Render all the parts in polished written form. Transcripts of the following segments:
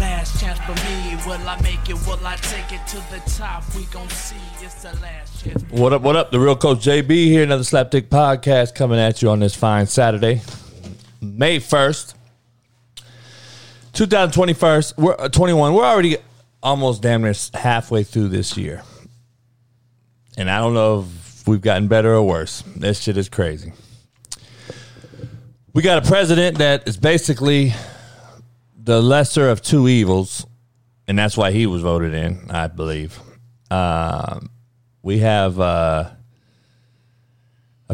Last chance for me, will I make it, will I take it to the top, we gon' see, it's the last chance. What up, the Real Coach JB here, another Slapdick Podcast coming at you on this fine Saturday, May 1st, 2021. We're already almost damn near halfway through this year, and I don't know if we've gotten better or worse. This shit is crazy. We got a president that is basically the lesser of two evils, and that's why he was voted in, I believe. We have a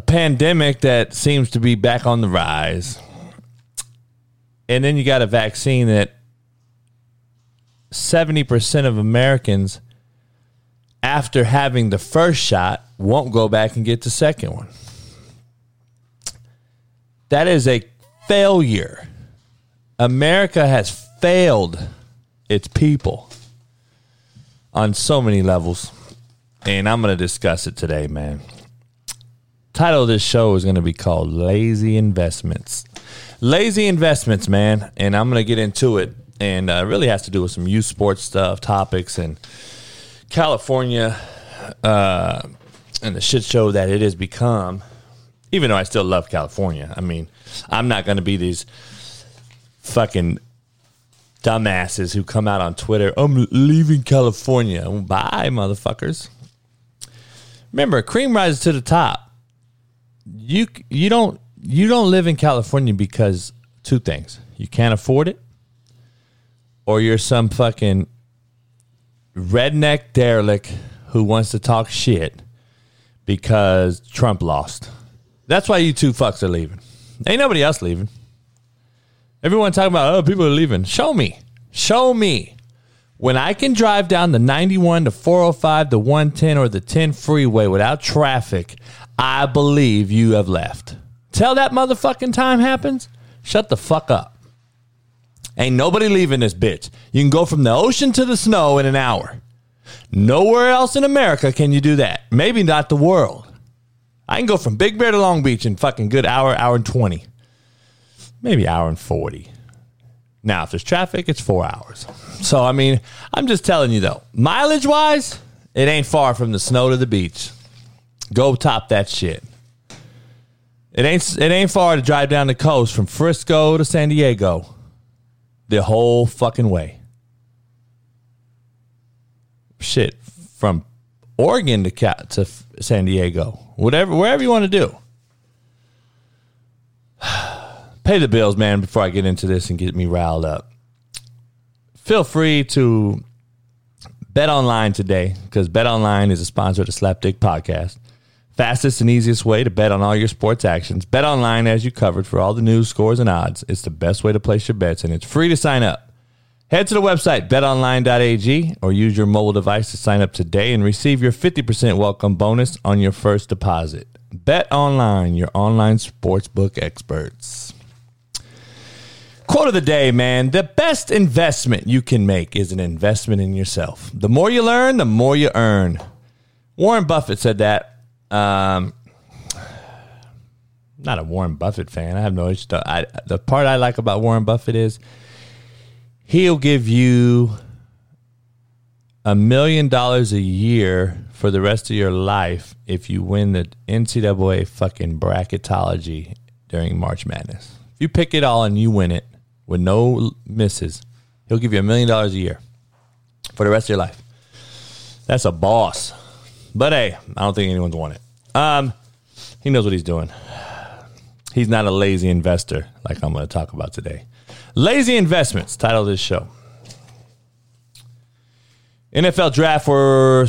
pandemic that seems to be back on the rise. And then you got a vaccine that 70% of Americans, after having the first shot, won't go back and get the second one. That is a failure. America has failed its people on so many levels, and I'm going to discuss it today, man. Title of this show is going to be called Lazy Investments. Lazy investments, man, and I'm going to get into it, and it really has to do with some youth sports stuff, topics, and California and the shit show that it has become, even though I still love California. I mean, I'm not going to be these fucking dumbasses who come out on Twitter, I'm leaving California. Bye, motherfuckers. Remember, cream rises to the top. You don't live in California because two things: you can't afford it, or you're some fucking redneck derelict who wants to talk shit because Trump lost. That's why you two fucks are leaving. Ain't nobody else leaving. Everyone talking about, oh, people are leaving. Show me. When I can drive down the 91, the 405, the 110, or the 10 freeway without traffic, I believe you have left. Till that motherfucking time happens, shut the fuck up. Ain't nobody leaving this bitch. You can go from the ocean to the snow in an hour. Nowhere else in America can you do that. Maybe not the world. I can go from Big Bear to Long Beach in fucking good hour and 20. Maybe hour and 40. Now, if there's traffic, it's 4 hours. So, I mean, I'm just telling you, though. Mileage-wise, it ain't far from the snow to the beach. Go top that shit. It ain't far to drive down the coast from Frisco to San Diego. The whole fucking way. Shit. From Oregon to San Diego. Wherever you want to do. Pay the bills, man, before I get into this and get me riled up. Feel free to bet online today because Bet Online is a sponsor of the Slapdick Podcast. Fastest and easiest way to bet on all your sports actions. Bet Online has you covered for all the news, scores, and odds. It's the best way to place your bets, and it's free to sign up. Head to the website, betonline.ag, or use your mobile device to sign up today and receive your 50% welcome bonus on your first deposit. Bet Online, your online sportsbook experts. Quote of the day, man. The best investment you can make is an investment in yourself. The more you learn, the more you earn. Warren Buffett said that. Not a Warren Buffett fan. I have no issue. The part I like about Warren Buffett is he'll give you $1 million a year for the rest of your life if you win the NCAA fucking bracketology during March Madness. If you pick it all and you win it, with no misses, he'll give you $1 million a year for the rest of your life. That's a boss. But, hey, I don't think anyone's won it. He knows what he's doing. He's not a lazy investor like I'm going to talk about today. Lazy investments, title of this show. NFL draft for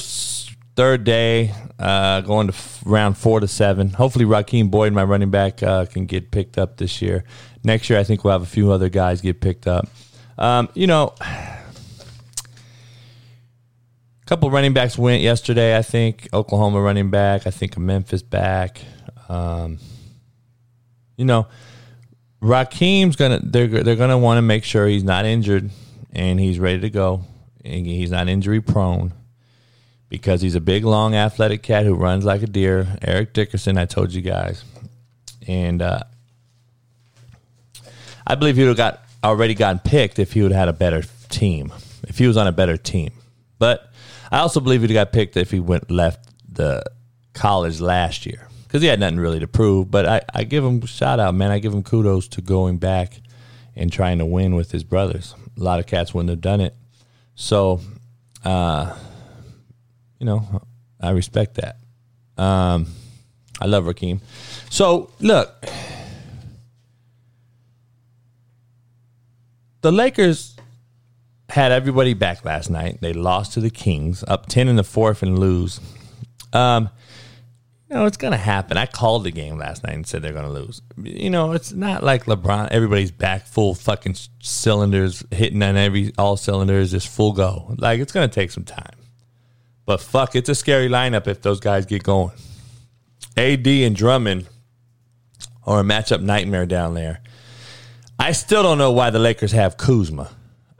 third day, going to round 4 to 7. Hopefully Raheem Boyd, my running back, can get picked up this year. Next year, I think we'll have a few other guys get picked up. couple running backs went yesterday, I think. Oklahoma running back. I think Memphis back. You know, Raheem's going to – they're going to want to make sure he's not injured and he's ready to go and he's not injury prone because he's a big, long, athletic cat who runs like a deer. Eric Dickerson, I told you guys. And I believe he would have already gotten picked if he would have had a better team, if he was on a better team. But I also believe he would have got picked if he left the college last year because he had nothing really to prove. But I give him a shout-out, man. I give him kudos to going back and trying to win with his brothers. A lot of cats wouldn't have done it. So, you know, I respect that. I love Raheem. So, look, the Lakers had everybody back last night. They lost to the Kings, up 10 in the fourth and lose. You know, it's going to happen. I called the game last night and said they're going to lose. You know, it's not like LeBron. Everybody's back full fucking cylinders, hitting on all cylinders, just full go. Like, it's going to take some time. But, fuck, it's a scary lineup if those guys get going. AD and Drummond are a matchup nightmare down there. I still don't know why the Lakers have Kuzma.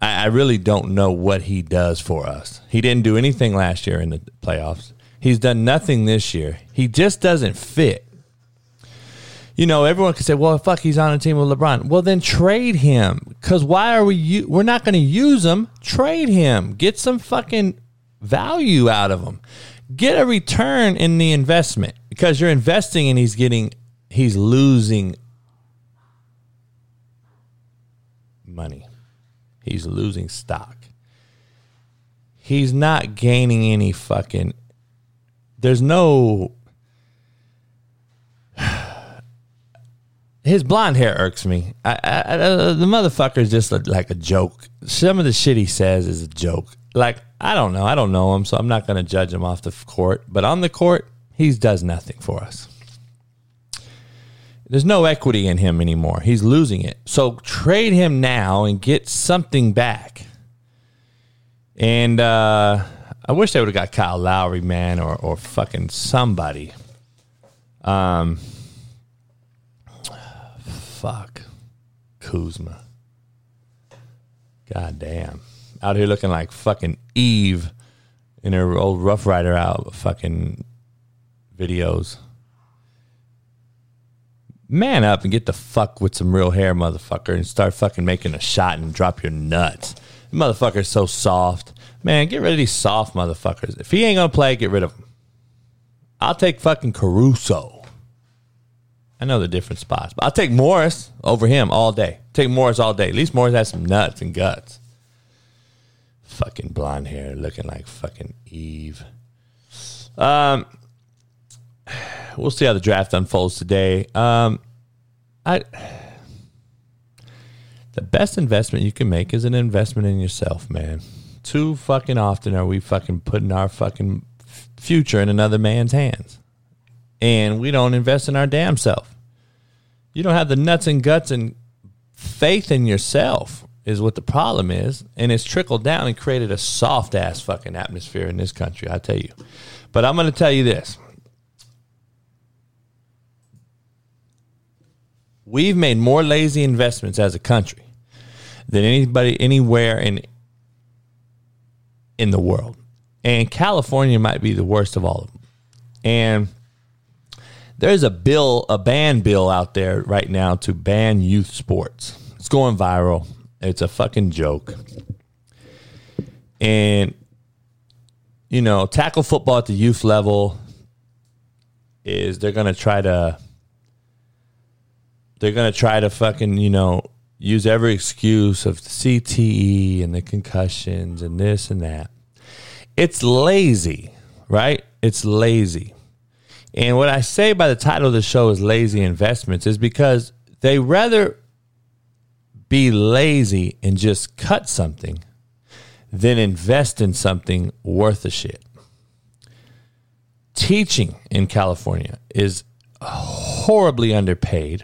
I really don't know what he does for us. He didn't do anything last year in the playoffs. He's done nothing this year. He just doesn't fit. You know, everyone can say, well, fuck, he's on a team with LeBron. Well, then trade him, because why are we're not going to use him. Trade him. Get some fucking value out of him. Get a return in the investment, because you're investing and he's losing money. He's losing stock. He's not gaining any fucking. There's no. His blonde hair irks me. The motherfucker is just like a joke. Some of the shit he says is a joke. Like, I don't know. I don't know him, so I'm not going to judge him off the court. But on the court, he does nothing for us. There's no equity in him anymore. He's losing it. So trade him now and get something back. And I wish they would have got Kyle Lowry, man, or fucking somebody. Fuck. Kuzma. God damn. Out here looking like fucking Eve in her old Rough Rider out fucking videos. Man up and get the fuck with some real hair, motherfucker, and start fucking making a shot and drop your nuts. The motherfucker's so soft. Man, get rid of these soft motherfuckers. If he ain't going to play, get rid of him. I'll take fucking Caruso. I know the different spots, but I'll take Morris over him all day. Take Morris all day. At least Morris has some nuts and guts. Fucking blonde hair looking like fucking Eve. We'll see how the draft unfolds today. The best investment you can make is an investment in yourself, man. Too fucking often are we fucking putting our fucking future in another man's hands. And we don't invest in our damn self. You don't have the nuts and guts and faith in yourself is what the problem is. And it's trickled down and created a soft-ass fucking atmosphere in this country, I tell you. But I'm going to tell you this. We've made more lazy investments as a country than anybody anywhere in the world. And California might be the worst of all of them. And there's a ban bill out there right now to ban youth sports. It's going viral. It's a fucking joke. And, you know, tackle football at the youth level is they're going to try to fucking, you know, use every excuse of the CTE and the concussions and this and that. It's lazy, right? It's lazy. And what I say by the title of the show is lazy investments is because they rather be lazy and just cut something than invest in something worth a shit. Teaching in California is horribly underpaid.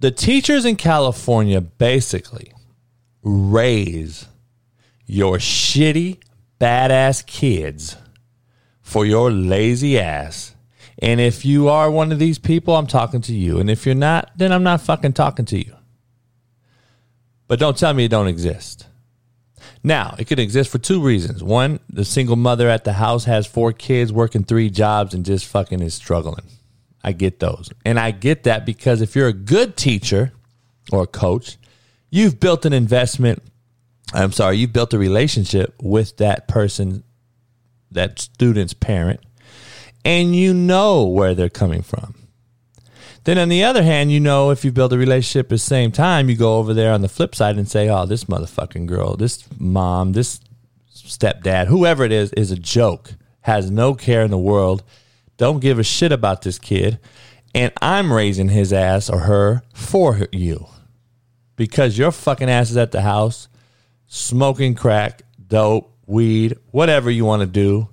The teachers in California basically raise your shitty, badass kids for your lazy ass. And if you are one of these people, I'm talking to you. And if you're not, then I'm not fucking talking to you. But don't tell me it don't exist. Now, it could exist for two reasons. One, the single mother at the house has four kids, working three jobs, and just fucking is struggling. I get those. And I get that because if you're a good teacher or a coach, you've built an investment. I'm sorry, you've built a relationship with that person, that student's parent, and you know where they're coming from. Then on the other hand, you know, if you build a relationship at the same time, you go over there on the flip side and say, oh, this motherfucking girl, this mom, this stepdad, whoever it is a joke, has no care in the world, don't give a shit about this kid, and I'm raising his ass or her for you because your fucking ass is at the house smoking crack, dope, weed, whatever you want to do,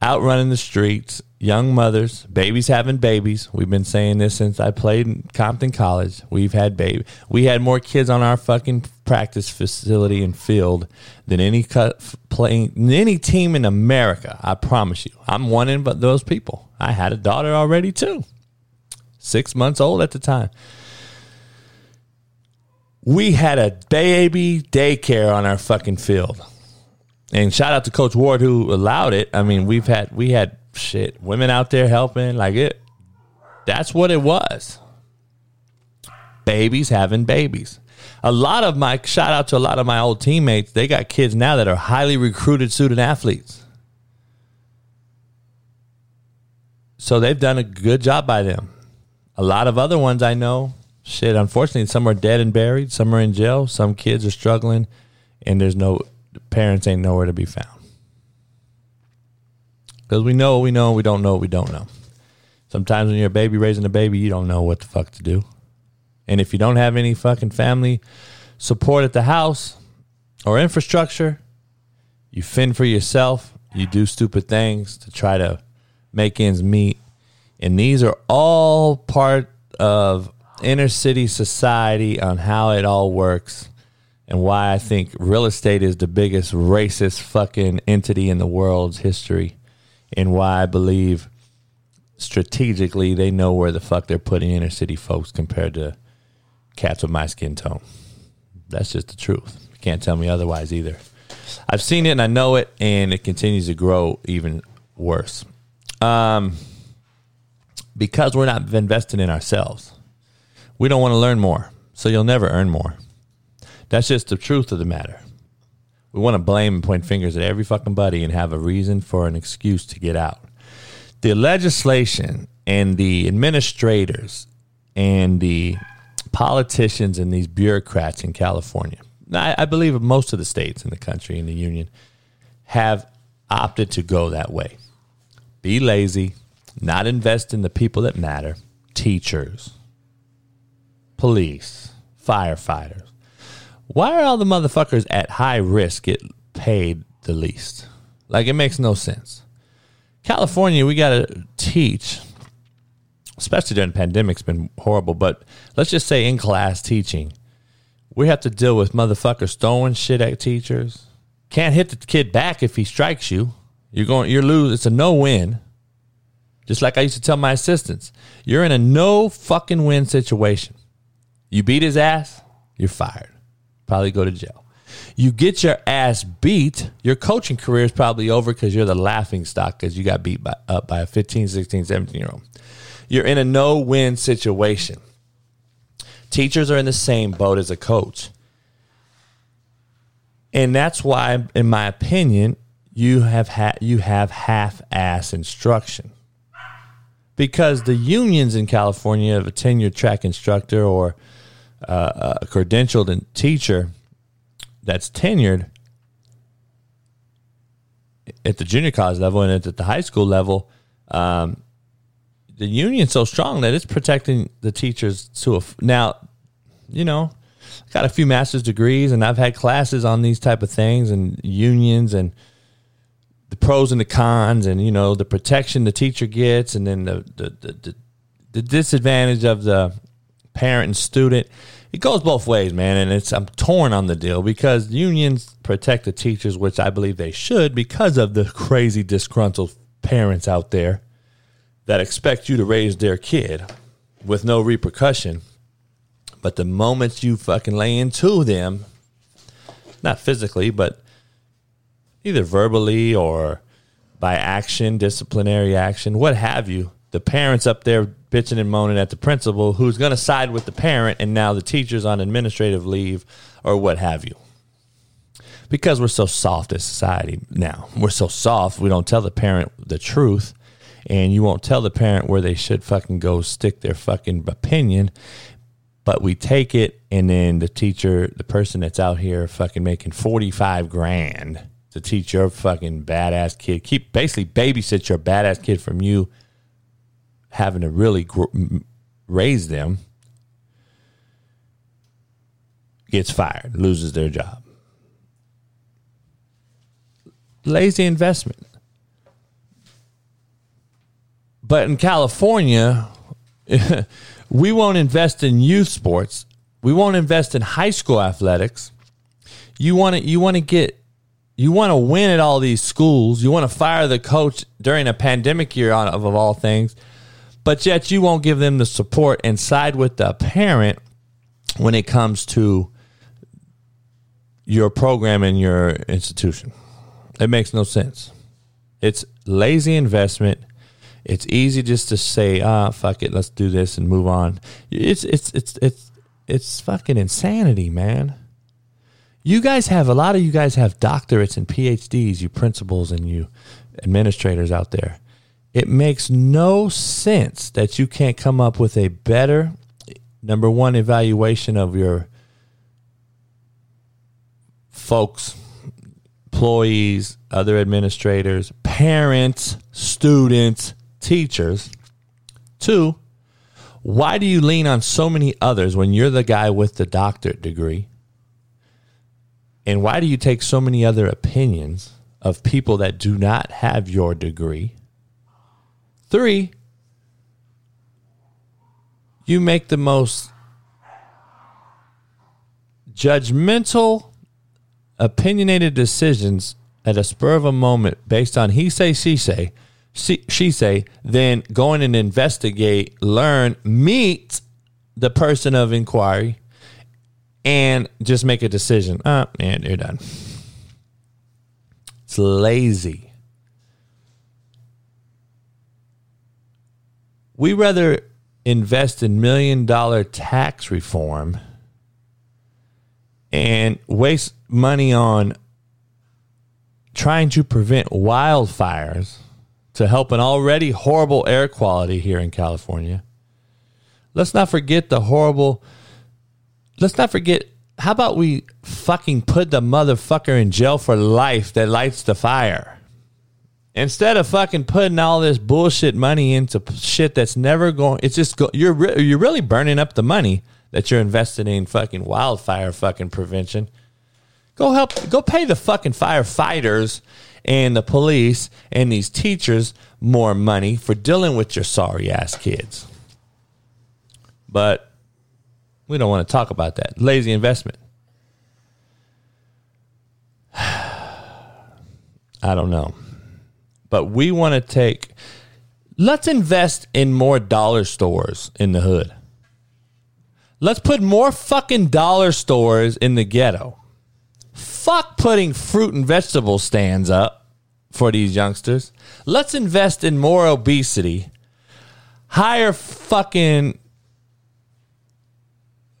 out running the streets, young mothers, babies having babies. We've been saying this since I played in Compton College. We had more kids on our fucking practice facility and field than any team in America. I promise you. I'm one in but those people. I had a daughter already too. 6 months old at the time. We had a baby daycare on our fucking field. And shout out to Coach Ward who allowed it. I mean, we had shit, women out there helping, like it. That's what it was. Babies having babies. Shout out to a lot of my old teammates. They got kids now that are highly recruited student athletes. So they've done a good job by them. A lot of other ones I know, shit, unfortunately, some are dead and buried. Some are in jail. Some kids are struggling and there's no... parents ain't nowhere to be found. Because we know what we know and we don't know what we don't know. Sometimes when you're a baby raising a baby, you don't know what the fuck to do. And if you don't have any fucking family support at the house or infrastructure, you fend for yourself. You do stupid things to try to make ends meet. And these are all part of inner city society on how it all works. And why I think real estate is the biggest racist fucking entity in the world's history. And why I believe strategically they know where the fuck they're putting inner city folks compared to cats with my skin tone. That's just the truth. You can't tell me otherwise either. I've seen it and I know it, and it continues to grow even worse. Because we're not investing in ourselves. We don't want to learn more, so you'll never earn more. That's just the truth of the matter. We want to blame and point fingers at every fucking buddy and have a reason for an excuse to get out. The legislation and the administrators and the politicians and these bureaucrats in California, I believe most of the states in the country, in the union, have opted to go that way. Be lazy, not invest in the people that matter, teachers, police, firefighters. Why are all the motherfuckers at high risk get paid the least? Like, it makes no sense. California, we got to teach, especially during the pandemic, it's been horrible, but let's just say in-class teaching. We have to deal with motherfuckers throwing shit at teachers. Can't hit the kid back if he strikes you. You're losing. It's a no-win. Just like I used to tell my assistants, you're in a no-fucking-win situation. You beat his ass, you're fired. Probably go to jail. You get your ass beat, your coaching career is probably over because you're the laughing stock because you got beat up by a 15, 16, 17-year-old. You're in a no-win situation. Teachers are in the same boat as a coach. And that's why, in my opinion, you have half-ass instruction. Because the unions in California of a tenured track instructor or a credentialed teacher that's tenured at the junior college level and at the high school level, the union's so strong that it's protecting the teachers to now, you know, I got a few master's degrees and I've had classes on these type of things and unions and the pros and the cons and, you know, the protection the teacher gets and then the disadvantage of the parent and student. it goes both ways, man. And I'm torn on the deal because unions protect the teachers, which I believe they should because of the crazy disgruntled parents out there that expect you to raise their kid with no repercussion. But the moment you fucking lay into them, not physically, but either verbally or by action, disciplinary action, what have you, the parents up there bitching and moaning at the principal who's going to side with the parent, and now the teacher's on administrative leave or what have you. Because we're so soft as society now. We're so soft, we don't tell the parent the truth, and you won't tell the parent where they should fucking go stick their fucking opinion, but we take it, and then the teacher, the person that's out here fucking making $45,000 to teach your fucking badass kid, basically babysit your badass kid from you having to really raise them, gets fired, loses their job. Lazy investment. But in California, we won't invest in youth sports. We won't invest in high school athletics. You want to win at all these schools. You want to fire the coach during a pandemic year of all things, but yet you won't give them the support and side with the parent when it comes to your program and your institution. It makes no sense. It's lazy investment. It's easy just to say, fuck it, let's do this and move on. It's fucking insanity, man. A lot of you guys have doctorates and PhDs, you principals and you administrators out there. It makes no sense that you can't come up with a better, number one, evaluation of your folks, employees, other administrators, parents, students, teachers. Two, why do you lean on so many others when you're the guy with the doctorate degree? And why do you take so many other opinions of people that do not have your degree? Three, you make the most judgmental, opinionated decisions at a spur of a moment based on he say, she say, then going and investigate, learn, meet the person of inquiry, and just make a decision. Man, you're done. It's lazy. We rather invest in $1 million tax reform and waste money on trying to prevent wildfires to help an already horrible air quality here in California. Let's not forget, how about we fucking put the motherfucker in jail for life that lights the fire? Instead of fucking putting all this bullshit money into shit that's never going, it's just, you're really burning up the money that you're investing in fucking wildfire fucking prevention. Go pay the fucking firefighters and the police and these teachers more money for dealing with your sorry ass kids. But we don't want to talk about that. Lazy investment. I don't know. But we want to let's invest in more dollar stores in the hood. Let's put more fucking dollar stores in the ghetto. Fuck putting fruit and vegetable stands up for these youngsters. Let's invest in more obesity, higher fucking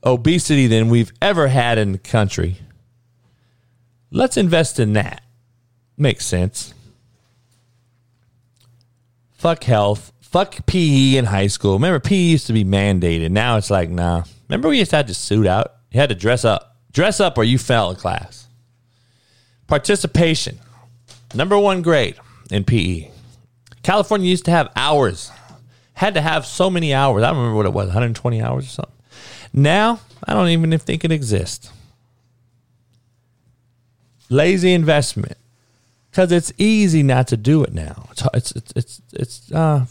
obesity than we've ever had in the country. Let's invest in that. Makes sense. Fuck health. Fuck PE in high school. Remember, PE used to be mandated. Now it's like, nah. Remember, we just had to suit out. You had to dress up. Dress up or you fell in class. Participation. Number one grade in PE. California used to have hours. Had to have so many hours. I don't remember what it was, 120 hours or something. Now, I don't even think it exists. Lazy investment. Because it's easy not to do it now. It's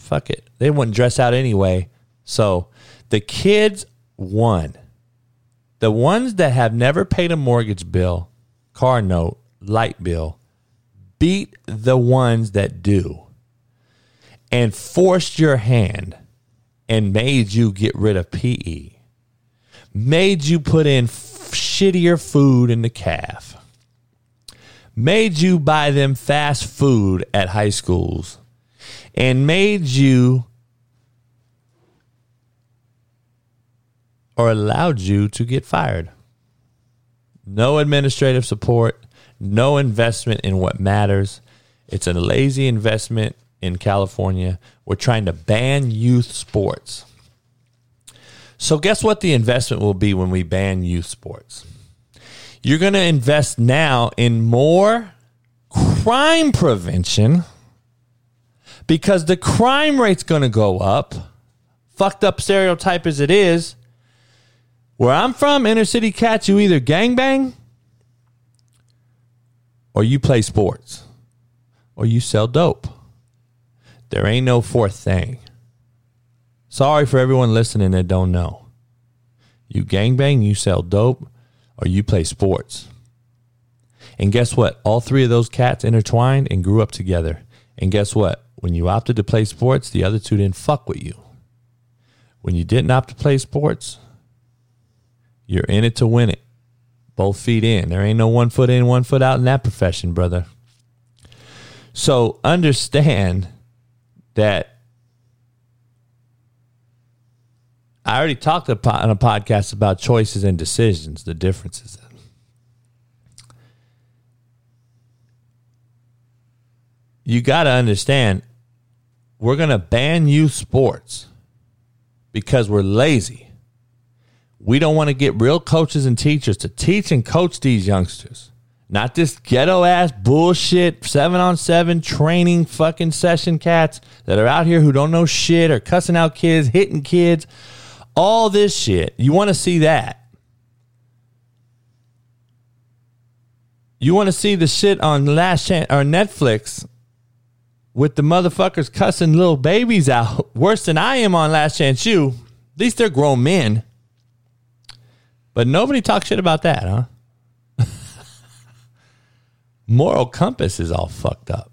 fuck it. They wouldn't dress out anyway. So the kids won. The ones that have never paid a mortgage bill, car note, light bill, beat the ones that do and forced your hand and made you get rid of PE, made you put in shittier food in the calf, made you buy them fast food at high schools, and made you or allowed you to get fired. No administrative support, no investment in what matters. It's a lazy investment in California. We're trying to ban youth sports. So guess what the investment will be when we ban youth sports? You're going to invest now in more crime prevention because the crime rate's going to go up. Fucked up stereotype as it is. Where I'm from, inner city cats, you either gangbang or you play sports or you sell dope. There ain't no fourth thing. Sorry for everyone listening that don't know. You gangbang, you sell dope, or you play sports. And guess what? All three of those cats intertwined and grew up together. And guess what? When you opted to play sports, the other two didn't fuck with you. When you didn't opt to play sports, you're in it to win it. Both feet in. There ain't no 1 foot in, 1 foot out in that profession, brother. So understand that I already talked on a podcast about choices and decisions, the differences. You got to understand, we're going to ban youth sports because we're lazy. We don't want to get real coaches and teachers to teach and coach these youngsters. Not this ghetto-ass bullshit 7-on-7 training fucking session cats that are out here who don't know shit or cussing out kids, hitting kids. All this shit. You want to see that. You want to see the shit on Last Chance or Netflix with the motherfuckers cussing little babies out worse than I am on Last Chance U. At least they're grown men. But nobody talks shit about that, huh? Moral compass is all fucked up.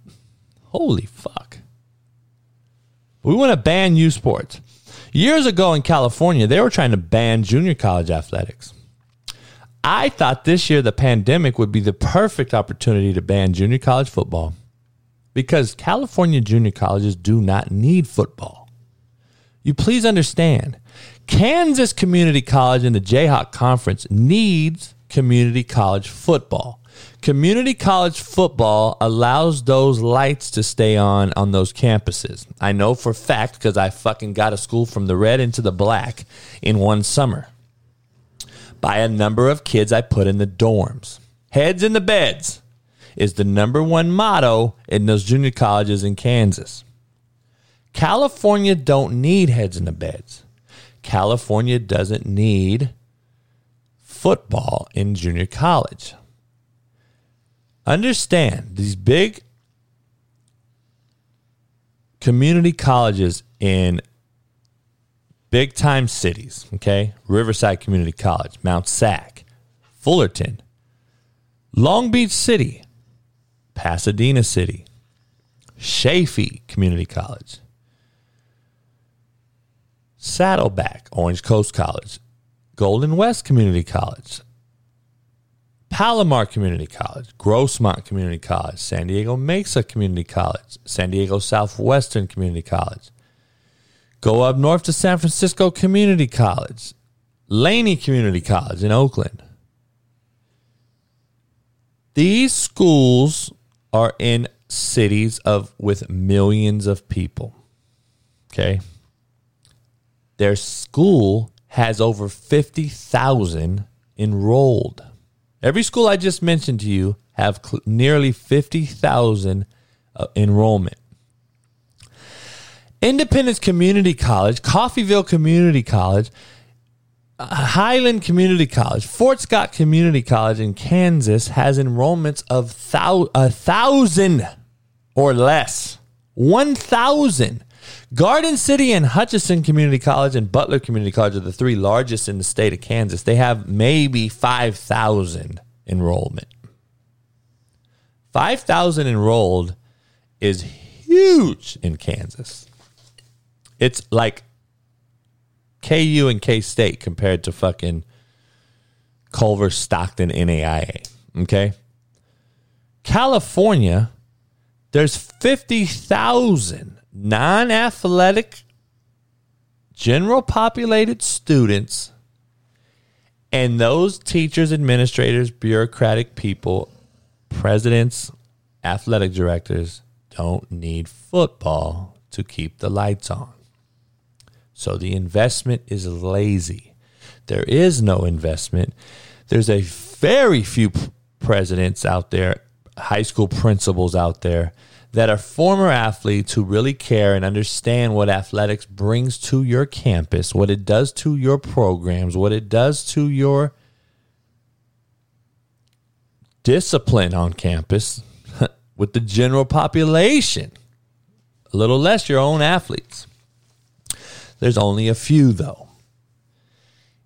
Holy fuck. We want to ban youth sports. Years ago in California, they were trying to ban junior college athletics. I thought this year the pandemic would be the perfect opportunity to ban junior college football because California junior colleges do not need football. You please understand, Kansas Community College and the Jayhawk Conference needs community college football. Community college football allows those lights to stay on those campuses. I know for a fact because I fucking got a school from the red into the black in one summer by a number of kids I put in the dorms. Heads in the beds is the number one motto in those junior colleges in Kansas. California don't need heads in the beds. California doesn't need football in junior college. Understand, these big community colleges in big-time cities, okay? Riverside Community College, Mount Sac, Fullerton, Long Beach City, Pasadena City, Chaffey Community College, Saddleback, Orange Coast College, Golden West Community College, Palomar Community College, Grossmont Community College, San Diego Mesa Community College, San Diego Southwestern Community College. Go up north to San Francisco Community College, Laney Community College in Oakland. These schools are in cities with millions of people. Okay? Their school has over 50,000 enrolled. Every school I just mentioned to you have nearly 50,000 enrollment. Independence Community College, Coffeyville Community College, Highland Community College, Fort Scott Community College in Kansas has enrollments of 1,000 or less. 1,000. Garden City and Hutchinson Community College and Butler Community College are the three largest in the state of Kansas. They have maybe 5,000 enrollment. 5,000 enrolled is huge in Kansas. It's like KU and K-State compared to fucking Culver, Stockton, NAIA. Okay? California, there's 50,000 non-athletic, general populated students, and those teachers, administrators, bureaucratic people, presidents, athletic directors don't need football to keep the lights on. So the investment is lazy. There is no investment. There's a very few presidents out there, high school principals out there, that are former athletes who really care and understand what athletics brings to your campus, what it does to your programs, what it does to your discipline on campus with the general population. A little less your own athletes. There's only a few, though.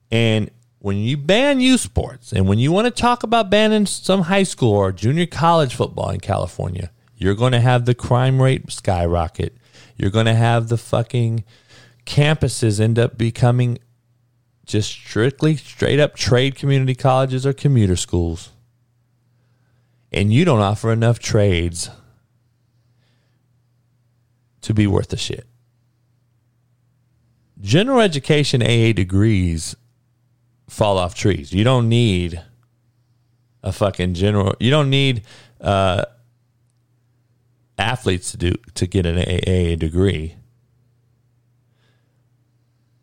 And when you ban youth sports, and when you want to talk about banning some high school or junior college football in California, you're going to have the crime rate skyrocket. You're going to have the fucking campuses end up becoming just strictly, straight up trade community colleges or commuter schools. And you don't offer enough trades to be worth a shit. General education AA degrees fall off trees. You don't need a fucking general. You don't need athletes to get an AA degree,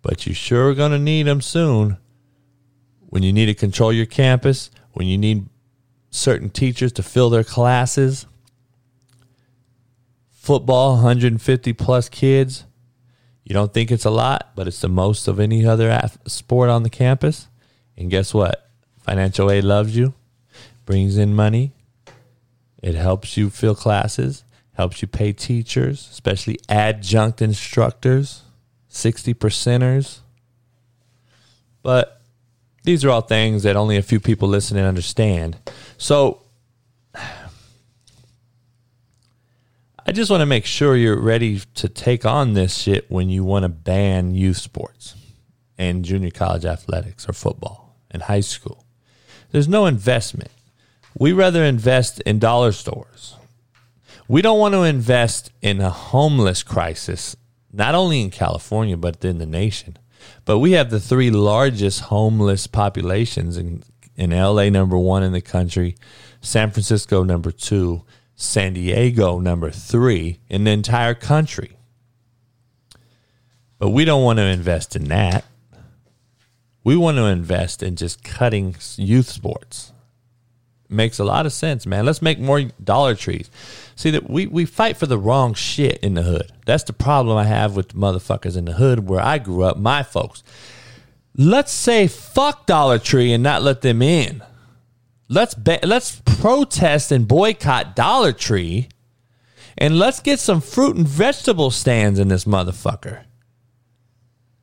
but you sure are going to need them soon when you need to control your campus, when you need certain teachers to fill their classes. Football, 150 plus kids. You don't think it's a lot, but it's the most of any other sport on the campus. And guess what? Financial aid loves you, brings in money. It helps you fill classes, helps you pay teachers, especially adjunct instructors, 60%ers. But these are all things that only a few people listen and understand. So I just want to make sure you're ready to take on this shit when you want to ban youth sports and junior college athletics or football and high school. There's no investment. We rather invest in dollar stores. We don't want to invest in a homeless crisis, not only in California, but in the nation. But we have the three largest homeless populations in LA, number one in the country, San Francisco, number two, San Diego, number three, in the entire country. But we don't want to invest in that. We want to invest in just cutting youth sports. Makes a lot of sense, man. Let's make more Dollar Trees. See, that we fight for the wrong shit in the hood. That's the problem I have with motherfuckers in the hood where I grew up, my folks. Let's say fuck Dollar Tree and not let them in. Let's protest and boycott Dollar Tree, and let's get some fruit and vegetable stands in this motherfucker.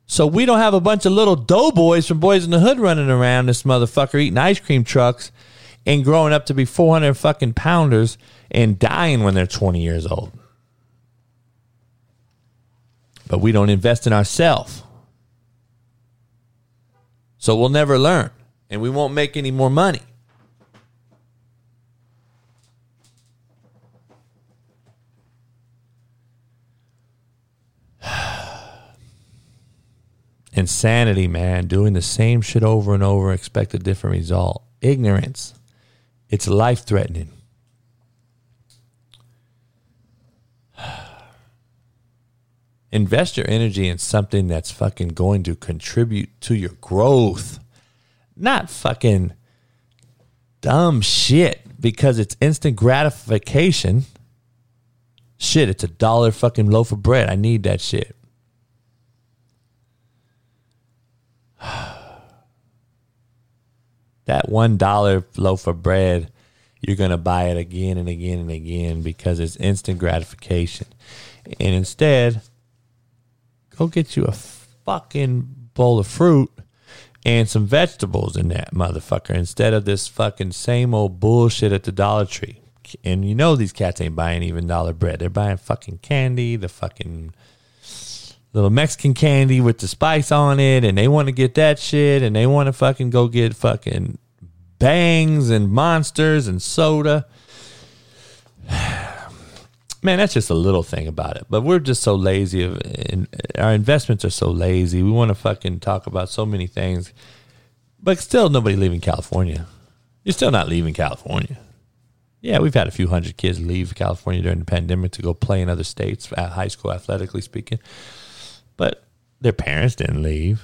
So we don't have a bunch of little doughboys from Boys in the Hood running around this motherfucker eating ice cream trucks and growing up to be 400 fucking pounders and dying when they're 20 years old. But we don't invest in ourselves. So we'll never learn, and we won't make any more money. Insanity, man. Doing the same shit over and over, expect a different result. Ignorance. It's life-threatening. Invest your energy in something that's fucking going to contribute to your growth. Not fucking dumb shit because it's instant gratification. Shit, it's a dollar fucking loaf of bread. I need that shit. That $1 loaf of bread, you're going to buy it again and again and again because it's instant gratification. And instead, go get you a fucking bowl of fruit and some vegetables in that motherfucker instead of this fucking same old bullshit at the Dollar Tree. And you know these cats ain't buying even dollar bread. They're buying fucking candy, the fucking little Mexican candy with the spice on it, and they want to get that shit, and they want to fucking go get fucking bangs and monsters and soda. Man, that's just a little thing about it. But we're just so lazy. And our investments are so lazy. We want to fucking talk about so many things. But still nobody leaving California. You're still not leaving California. Yeah, we've had a few hundred kids leave California during the pandemic to go play in other states, at high school athletically speaking. But their parents didn't leave.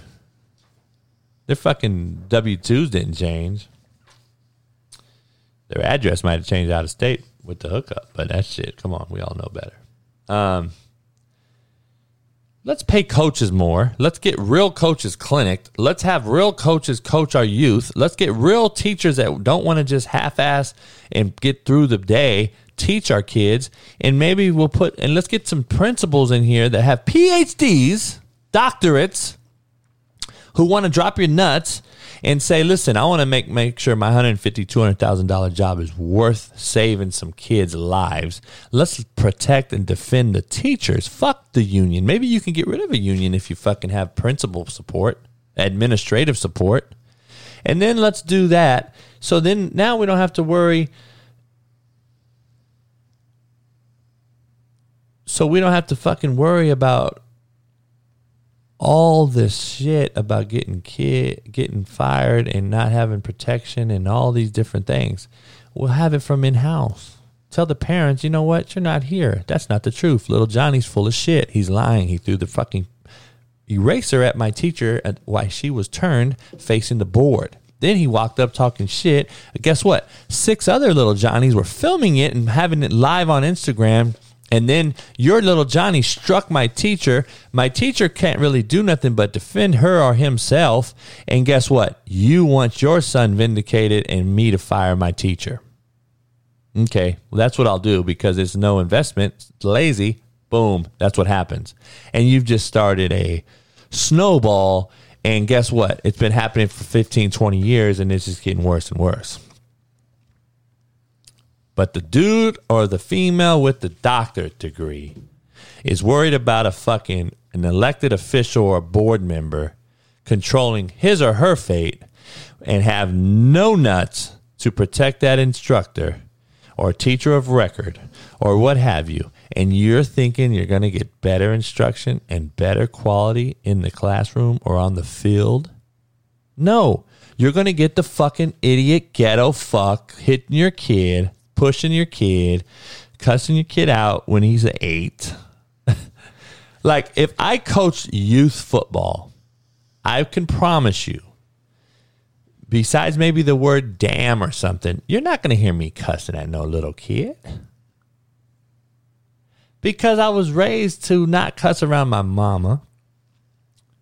Their fucking W-2s didn't change. Their address might have changed out of state with the hookup, but that shit, come on, we all know better. Let's pay coaches more. Let's get real coaches clinicked. Let's have real coaches coach our youth. Let's get real teachers that don't want to just half-ass and get through the day, teach our kids, and maybe we'll put, and let's get some principals in here that have PhDs, doctorates, who want to drop your nuts and say, listen, I want to make sure my $150,000, $200,000 job is worth saving some kids' lives. Let's protect and defend the teachers. Fuck the union. Maybe you can get rid of a union if you fucking have principal support, administrative support. And then let's do that. So then now we don't have to worry. So we don't have to fucking worry about all this shit about getting fired and not having protection and all these different things. We'll have it from in-house. Tell the parents, you know what? You're not here. That's not the truth. Little Johnny's full of shit. He's lying. He threw the fucking eraser at my teacher while she was turned facing the board. Then he walked up talking shit. Guess what? 6 other little Johnnies were filming it and having it live on Instagram. And then your little Johnny struck my teacher. My teacher can't really do nothing but defend her or himself. And guess what? You want your son vindicated and me to fire my teacher. Okay, well, that's what I'll do because it's no investment. It's lazy. Boom. That's what happens. And you've just started a snowball. And guess what? It's been happening for 15, 20 years, and it's just getting worse and worse. But the dude or the female with the doctorate degree is worried about a fucking an elected official or a board member controlling his or her fate and have no nuts to protect that instructor or teacher of record or what have you. And you're thinking you're going to get better instruction and better quality in the classroom or on the field? No, you're going to get the fucking idiot ghetto fuck hitting your kid, pushing your kid, cussing your kid out when he's 8. Like, if I coached youth football, I can promise you, besides maybe the word damn or something, you're not going to hear me cussing at no little kid. Because I was raised to not cuss around my mama.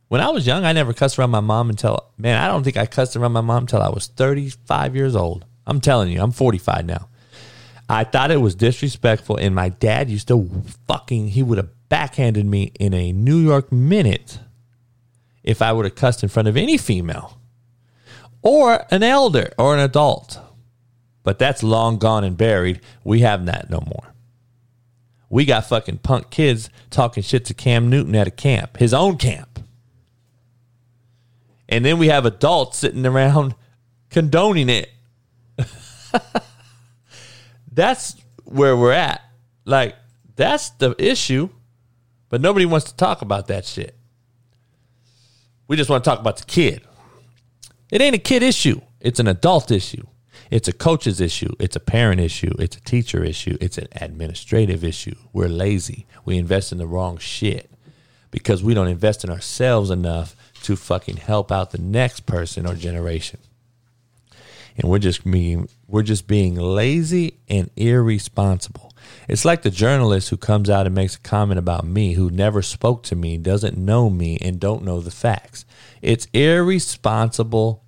When I was young, I never cussed around my mom until, man, I don't think I cussed around my mom until I was 35 years old. I'm telling you, I'm 45 now. I thought it was disrespectful, and my dad used to fucking, he would have backhanded me in a New York minute if I would have cussed in front of any female or an elder or an adult. But that's long gone and buried. We have that no more. We got fucking punk kids talking shit to Cam Newton at a camp, his own camp. And then we have adults sitting around condoning it. That's where we're at. Like, that's the issue. But nobody wants to talk about that shit. We just want to talk about the kid. It ain't a kid issue. It's an adult issue. It's a coach's issue. It's a parent issue. It's a teacher issue. It's an administrative issue. We're lazy. We invest in the wrong shit because we don't invest in ourselves enough to fucking help out the next person or generation. And we're just being lazy and irresponsible. It's like the journalist who comes out and makes a comment about me, who never spoke to me, doesn't know me, and don't know the facts. It's irresponsible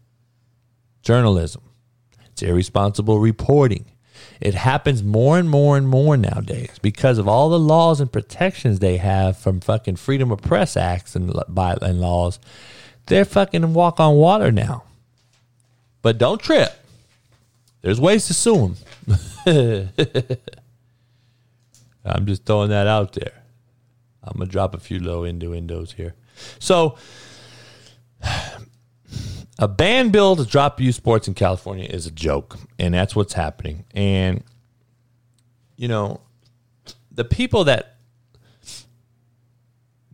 journalism. It's irresponsible reporting. It happens more and more and more nowadays because of all the laws and protections they have from fucking Freedom of Press Acts and laws. They're fucking walk on water now. But don't trip. There's ways to sue them. I'm just throwing that out there. I'm going to drop a few low innuendos here. So a ban bill to drop youth sports in California is a joke, and that's what's happening. And, you know, the people that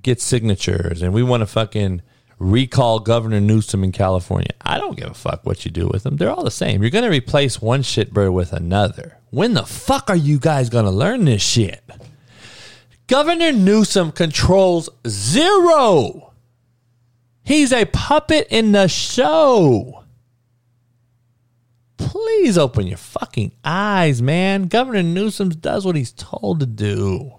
get signatures and we want to fucking recall Governor Newsom in California, I don't give a fuck what you do with them. They're all the same. You're going to replace one shitbird with another. When the fuck are you guys going to learn this shit? Governor Newsom controls zero. He's a puppet in the show. Please open your fucking eyes, man. Governor Newsom does what he's told to do.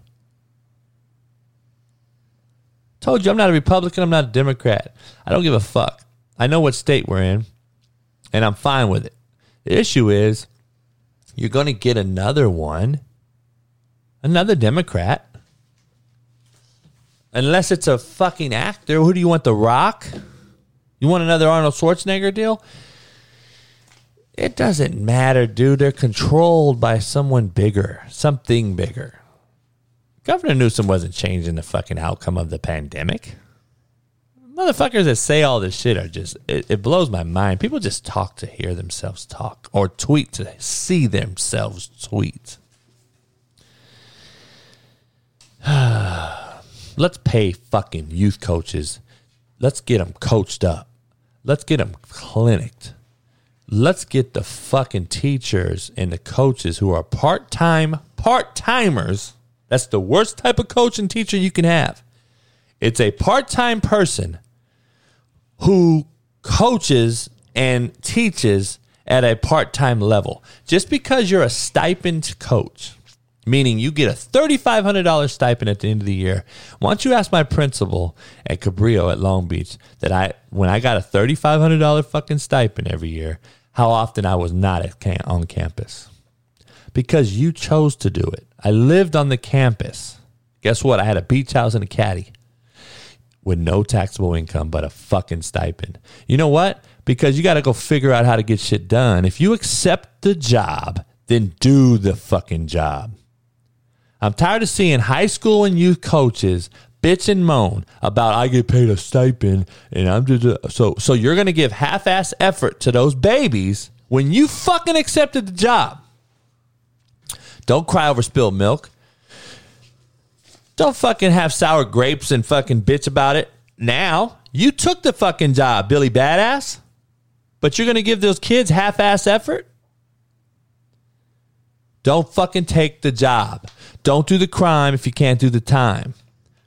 Told you I'm not a Republican. I'm not a Democrat. I don't give a fuck. I know what state we're in, and I'm fine with it. The issue is you're going to get another one, another Democrat. Unless it's a fucking actor. Who do you want, The Rock? You want another Arnold Schwarzenegger deal? It doesn't matter, dude. They're controlled by someone bigger, something bigger. Governor Newsom wasn't changing the fucking outcome of the pandemic. Motherfuckers that say all this shit are just, it blows my mind. People just talk to hear themselves talk or tweet to see themselves tweet. Let's pay fucking youth coaches. Let's get them coached up. Let's get them clinicked. Let's get the fucking teachers and the coaches who are part-timers. That's the worst type of coach and teacher you can have. It's a part-time person who coaches and teaches at a part-time level. Just because you're a stipend coach, meaning you get a $3,500 stipend at the end of the year. Why don't you ask my principal at Cabrillo at Long Beach that when I got a $3,500 fucking stipend every year, how often I was not on campus? Because you chose to do it. I lived on the campus. Guess what? I had a beach house and a caddy with no taxable income but a fucking stipend. You know what? Because you got to go figure out how to get shit done. If you accept the job, then do the fucking job. I'm tired of seeing high school and youth coaches bitch and moan about I get paid a stipend and I'm just so you're going to give half-ass effort to those babies when you fucking accepted the job. Don't cry over spilled milk. Don't fucking have sour grapes and fucking bitch about it. Now, you took the fucking job, Billy Badass, but you're going to give those kids half-ass effort? Don't fucking take the job. Don't do the crime if you can't do the time.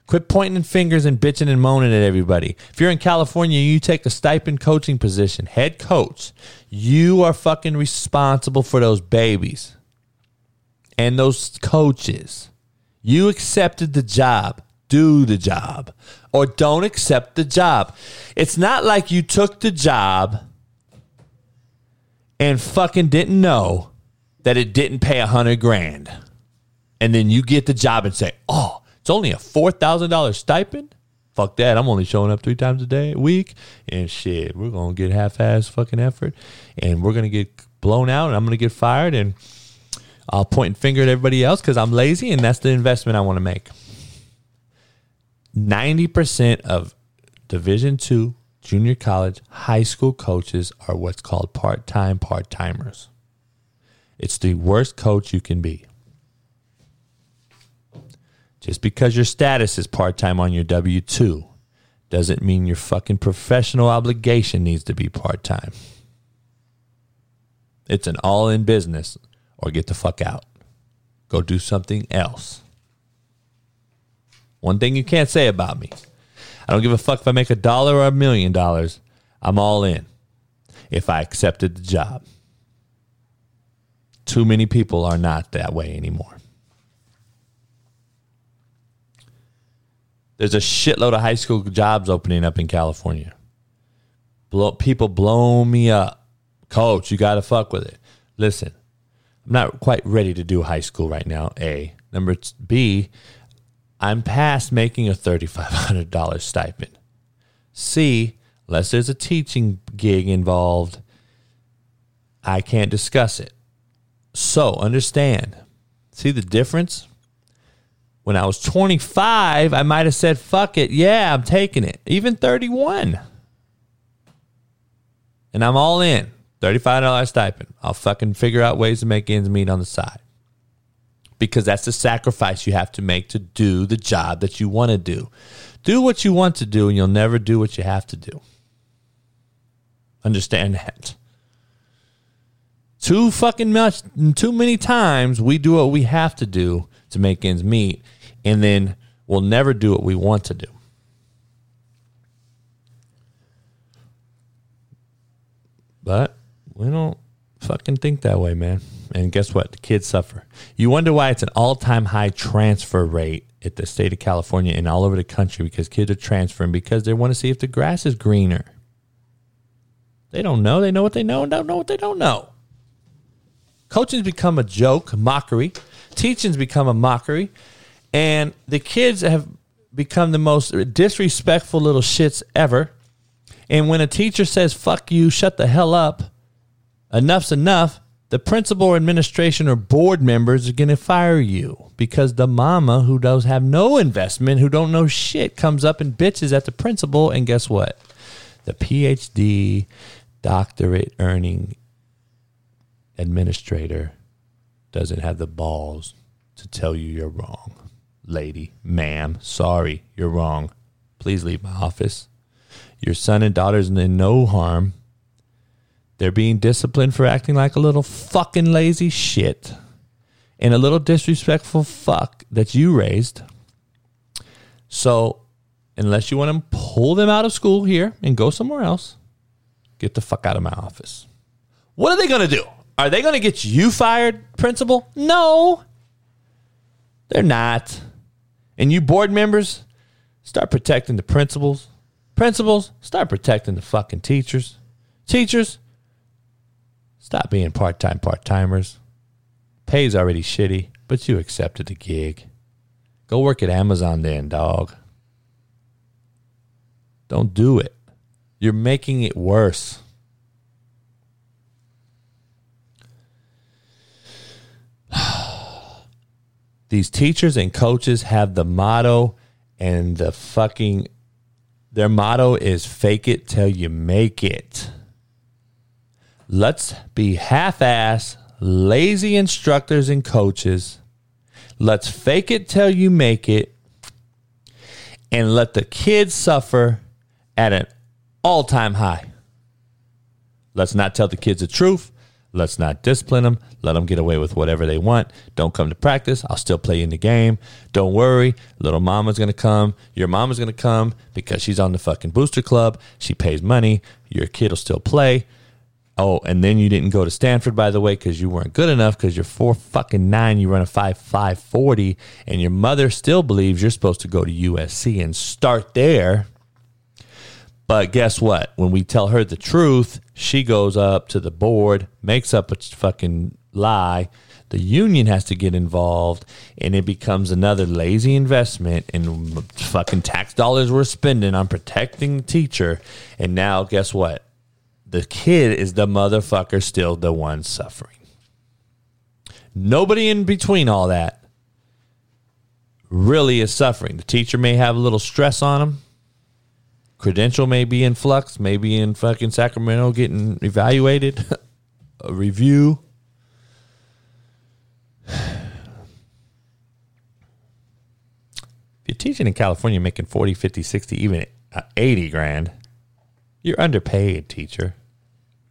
Quit pointing fingers and bitching and moaning at everybody. If you're in California, you take a stipend coaching position, head coach. You are fucking responsible for those babies and those coaches. You accepted the job. Do the job or don't accept the job. It's not like you took the job and fucking didn't know that it didn't pay $100,000. And then you get the job and say, oh, it's only a $4,000 stipend? Fuck that. I'm only showing up 3 times a week. And shit, we're going to get half-ass fucking effort. And we're going to get blown out. And I'm going to get fired. And I'll point and finger at everybody else because I'm lazy. And that's the investment I want to make. 90% of Division II junior college high school coaches are what's called part-timers. It's the worst coach you can be. Just because your status is part-time on your W-2 doesn't mean your fucking professional obligation needs to be part-time. It's an all-in business or get the fuck out. Go do something else. One thing you can't say about me, I don't give a fuck if I make $1 or $1 million. I'm all in if I accepted the job. Too many people are not that way anymore. There's a shitload of high school jobs opening up in California. People blow me up. Coach, you got to fuck with it. Listen, I'm not quite ready to do high school right now, A. Number B, I'm past making a $3,500 stipend. C, unless there's a teaching gig involved, I can't discuss it. So understand, see the difference? When I was 25, I might have said, fuck it. Yeah, I'm taking it. Even 31. And I'm all in. $35 stipend. I'll fucking figure out ways to make ends meet on the side. Because that's the sacrifice you have to make to do the job that you want to do. Do what you want to do, and you'll never do what you have to do. Understand that. Too fucking much, too many times we do what we have to do to make ends meet, and then we'll never do what we want to do. But we don't fucking think that way, man. And guess what? The kids suffer. You wonder why it's an all-time high transfer rate at the state of California and all over the country, because kids are transferring because they want to see if the grass is greener. They don't know. They know what they know and don't know what they don't know. Coaching's become a joke, a mockery. Teaching's become a mockery. And the kids have become the most disrespectful little shits ever. And when a teacher says, fuck you, shut the hell up, enough's enough, the principal or administration or board members are going to fire you because the mama who does have no investment, who don't know shit, comes up and bitches at the principal. And guess what? The PhD, doctorate earning administrator doesn't have the balls to tell you you're wrong. Lady, ma'am, sorry, you're wrong. Please leave my office. Your son and daughter's in no harm. They're being disciplined for acting like a little fucking lazy shit and a little disrespectful fuck that you raised. So unless you want to pull them out of school here and go somewhere else, get the fuck out of my office. What are they going to do? Are they going to get you fired, principal? No, they're not. And you board members, start protecting the principals. Principals, start protecting the fucking teachers. Teachers, stop being part-timers. Pay's already shitty, but you accepted the gig. Go work at Amazon then, dog. Don't do it. You're making it worse. These teachers and coaches have the motto and the fucking... Their motto is fake it till you make it. Let's be half-ass, lazy instructors and coaches. Let's fake it till you make it. And let the kids suffer at an all-time high. Let's not tell the kids the truth. Let's not discipline them. Let them get away with whatever they want. Don't come to practice. I'll still play in the game. Don't worry. Little mama's going to come. Your mama's going to come because she's on the fucking booster club. She pays money. Your kid will still play. Oh, and then you didn't go to Stanford, by the way, because you weren't good enough because you're 4'9", you run a 5.40, and your mother still believes you're supposed to go to USC and start there. But guess what? When we tell her the truth, she goes up to the board, makes up a fucking lie. The union has to get involved, and it becomes another lazy investment, and fucking tax dollars we're spending on protecting the teacher. And now, guess what? The kid is the motherfucker, still the one suffering. Nobody in between all that really is suffering. The teacher may have a little stress on him. Credential may be in flux, maybe in fucking Sacramento getting evaluated, a review. If you're teaching in California making 40, 50, 60, even 80 grand, you're underpaid, teacher.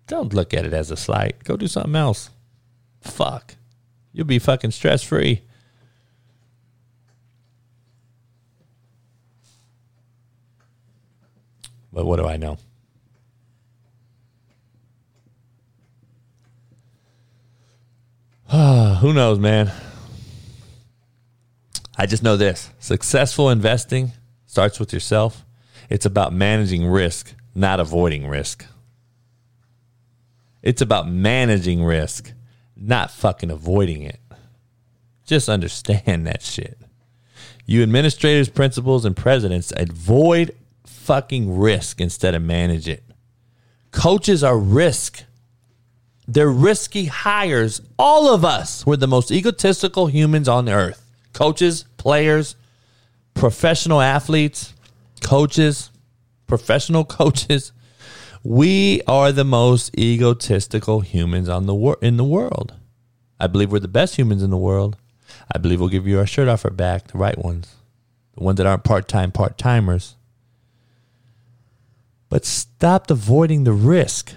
Don't look at it as a slight. Go do something else. Fuck. You'll be fucking stress-free. But what do I know? Who knows, man? I just know this. Successful investing starts with yourself. It's about managing risk, not avoiding risk. It's about managing risk, not fucking avoiding it. Just understand that shit. You administrators, principals, and presidents, avoid fucking risk instead of manage it. Coaches are risk. They're risky hires. All of us. We're the most egotistical humans on earth. Coaches, players, professional athletes, coaches, professional coaches. We are the most egotistical humans in the world. I believe we're the best humans in the world. I believe we'll give you our shirt off our back, the right ones, the ones that aren't part-timers. But stop avoiding the risk.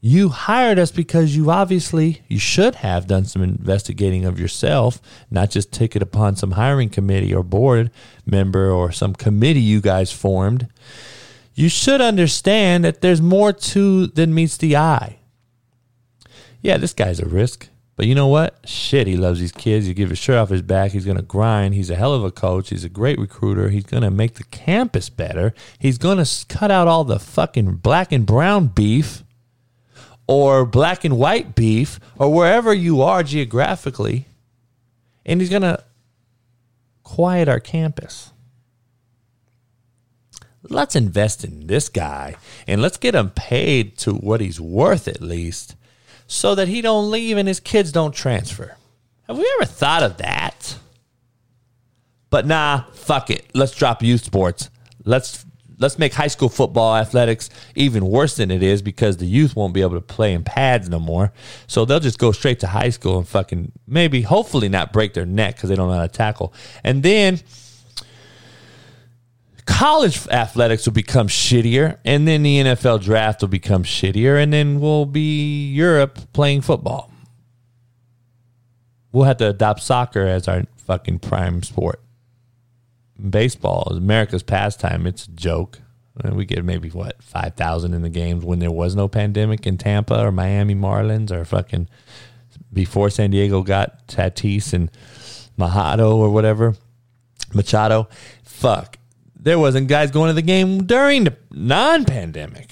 You hired us because you should have done some investigating of yourself, not just take it upon some hiring committee or board member or some committee you guys formed. You should understand that there's more to than meets the eye. Yeah, this guy's a risk. But you know what? Shit, he loves these kids. You give his shirt off his back. He's going to grind. He's a hell of a coach. He's a great recruiter. He's going to make the campus better. He's going to cut out all the fucking black and brown beef or black and white beef or wherever you are geographically. And he's going to quiet our campus. Let's invest in this guy and let's get him paid to what he's worth at least, so that he don't leave and his kids don't transfer. Have we ever thought of that? But nah, fuck it. Let's drop youth sports. Let's make high school football athletics even worse than it is because the youth won't be able to play in pads no more. So they'll just go straight to high school and fucking maybe, hopefully not break their neck because they don't know how to tackle. And then college athletics will become shittier, and then the NFL draft will become shittier, and then we'll be Europe playing football. We'll have to adopt soccer as our fucking prime sport. Baseball is America's pastime. It's a joke. We get maybe, 5,000 in the games when there was no pandemic in Tampa or Miami Marlins or fucking before San Diego got Tatis and Machado or whatever. Machado. Fuck. There wasn't guys going to the game during the non-pandemic.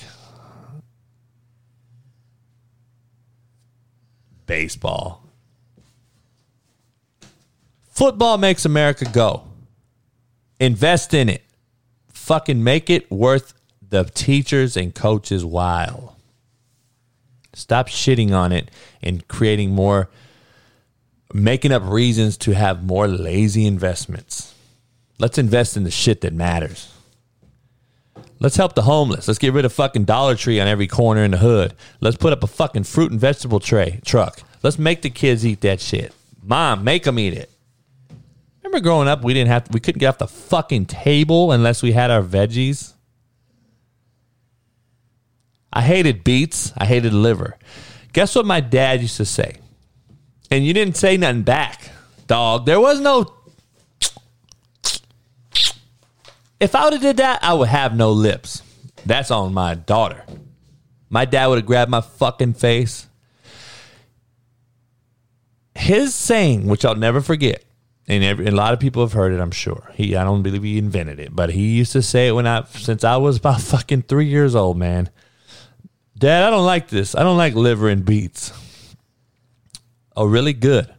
Baseball. Football makes America go. Invest in it. Fucking make it worth the teachers and coaches while. Stop shitting on it and creating more, making up reasons to have more lazy investments. Let's invest in the shit that matters. Let's help the homeless. Let's get rid of fucking Dollar Tree on every corner in the hood. Let's put up a fucking fruit and vegetable tray truck. Let's make the kids eat that shit. Mom, make them eat it. Remember growing up, we couldn't get off the fucking table unless we had our veggies. I hated beets. I hated liver. Guess what my dad used to say? And you didn't say nothing back, dog. There was no... If I would have did that, I would have no lips. That's on my daughter. My dad would have grabbed my fucking face. His saying, which I'll never forget, and a lot of people have heard it, I'm sure. I don't believe he invented it, but he used to say it since I was about fucking 3 years old, man. Dad, I don't like this. I don't like liver and beets. Oh, really? Good.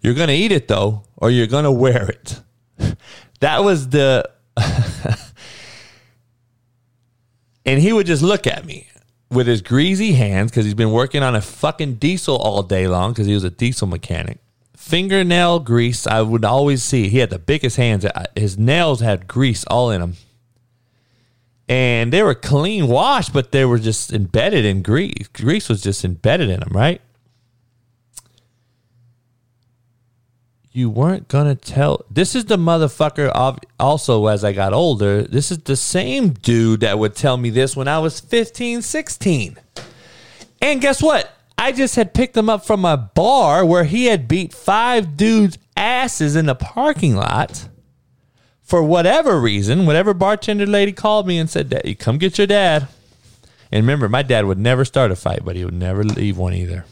You're going to eat it, though, or you're going to wear it. That was the... And he would just look at me with his greasy hands because he's been working on a fucking diesel all day long because he was a diesel mechanic. Fingernail grease, I would always see. He had the biggest hands. His nails had grease all in them. And they were clean washed, but they were just embedded in grease. Grease was just embedded in them, right? You weren't going to tell. This is the motherfucker also as I got older. This is the same dude that would tell me this when I was 15, 16. And guess what? I just had picked him up from a bar where he had beat 5 dudes' asses in the parking lot for whatever reason. Whatever bartender lady called me and said, "Daddy, come get your dad." And remember, my dad would never start a fight, but he would never leave one either.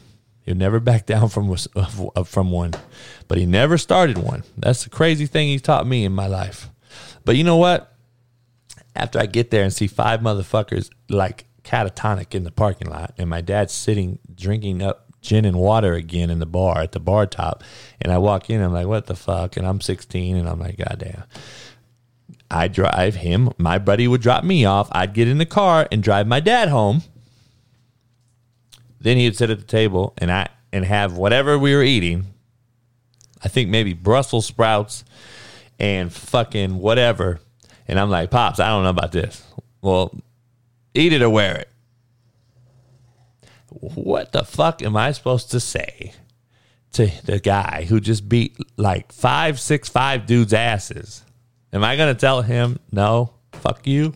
He'll never back down from one, but he never started one. That's the crazy thing he taught me in my life. But you know what? After I get there and see 5 motherfuckers like catatonic in the parking lot and my dad's sitting drinking up gin and water again in the bar, at the bar top. And I walk in, I'm like, what the fuck? And I'm 16, and I'm like, goddamn. I drive him. My buddy would drop me off. I'd get in the car and drive my dad home. Then he would sit at the table and have whatever we were eating. I think maybe Brussels sprouts and fucking whatever. And I'm like, Pops, I don't know about this. Well, eat it or wear it. What the fuck am I supposed to say to the guy who just beat like 5'6" dudes' asses? Am I going to tell him, no, fuck you?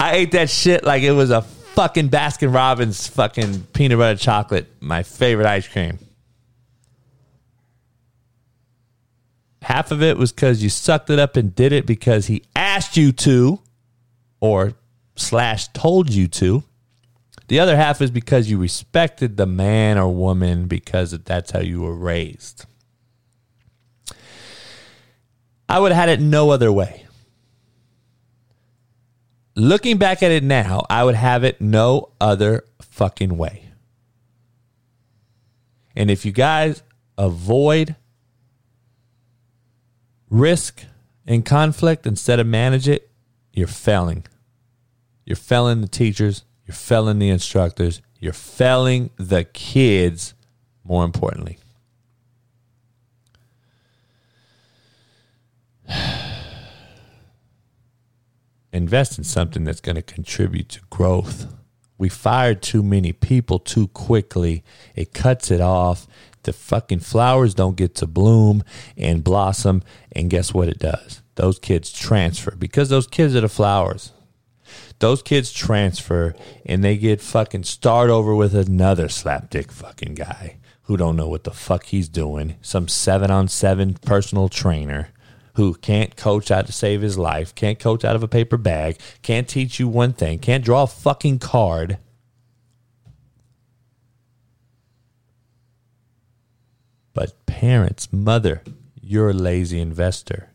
I ate that shit like it was a fucking Baskin Robbins fucking peanut butter chocolate, my favorite ice cream. Half of it was because you sucked it up and did it because he asked you to, or / told you to. The other half is because you respected the man or woman because that's how you were raised. I would have had it no other way. Looking back at it now, I would have it no other fucking way. And if you guys avoid risk and conflict instead of manage it, you're failing. You're failing the teachers. You're failing the instructors. You're failing the kids, more importantly. Invest in something that's going to contribute to growth. We fired too many people too quickly. It cuts it off. The fucking flowers don't get to bloom and blossom. And guess what it does? Those kids transfer, because those kids are the flowers. Those kids transfer and they get fucking start over with another slapdick fucking guy who don't know what the fuck he's doing. Some 7-on-7 personal trainer who can't coach out to save his life, can't coach out of a paper bag, can't teach you one thing, can't draw a fucking card. But parents, mother, you're a lazy investor.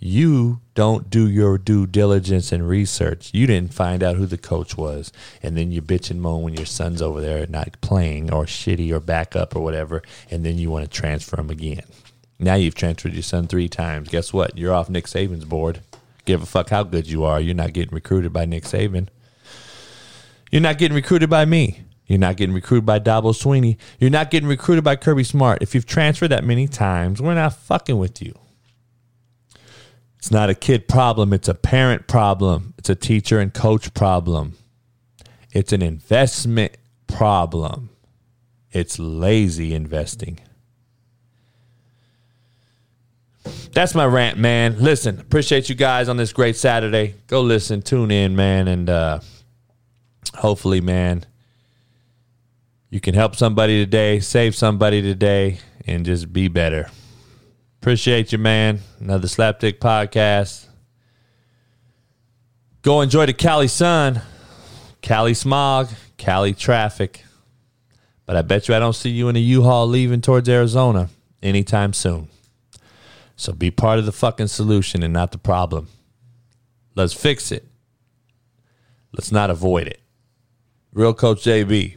You don't do your due diligence and research. You didn't find out who the coach was, and then you bitch and moan when your son's over there not playing or shitty or backup or whatever, and then you want to transfer him again. Now you've transferred your son 3 times. Guess what? You're off Nick Saban's board. Give a fuck how good you are. You're not getting recruited by Nick Saban. You're not getting recruited by me. You're not getting recruited by Dabo Sweeney. You're not getting recruited by Kirby Smart. If you've transferred that many times, we're not fucking with you. It's not a kid problem. It's a parent problem. It's a teacher and coach problem. It's an investment problem. It's lazy investing. That's my rant, man. Listen, appreciate you guys on this great Saturday. Go listen, tune in, man, and hopefully, man, you can help somebody today, save somebody today, and just be better. Appreciate you, man. Another Slapdick podcast. Go enjoy the Cali sun, Cali smog, Cali traffic. But I bet you I don't see you in a U-Haul leaving towards Arizona anytime soon. So be part of the fucking solution and not the problem. Let's fix it. Let's not avoid it. Real Coach JB.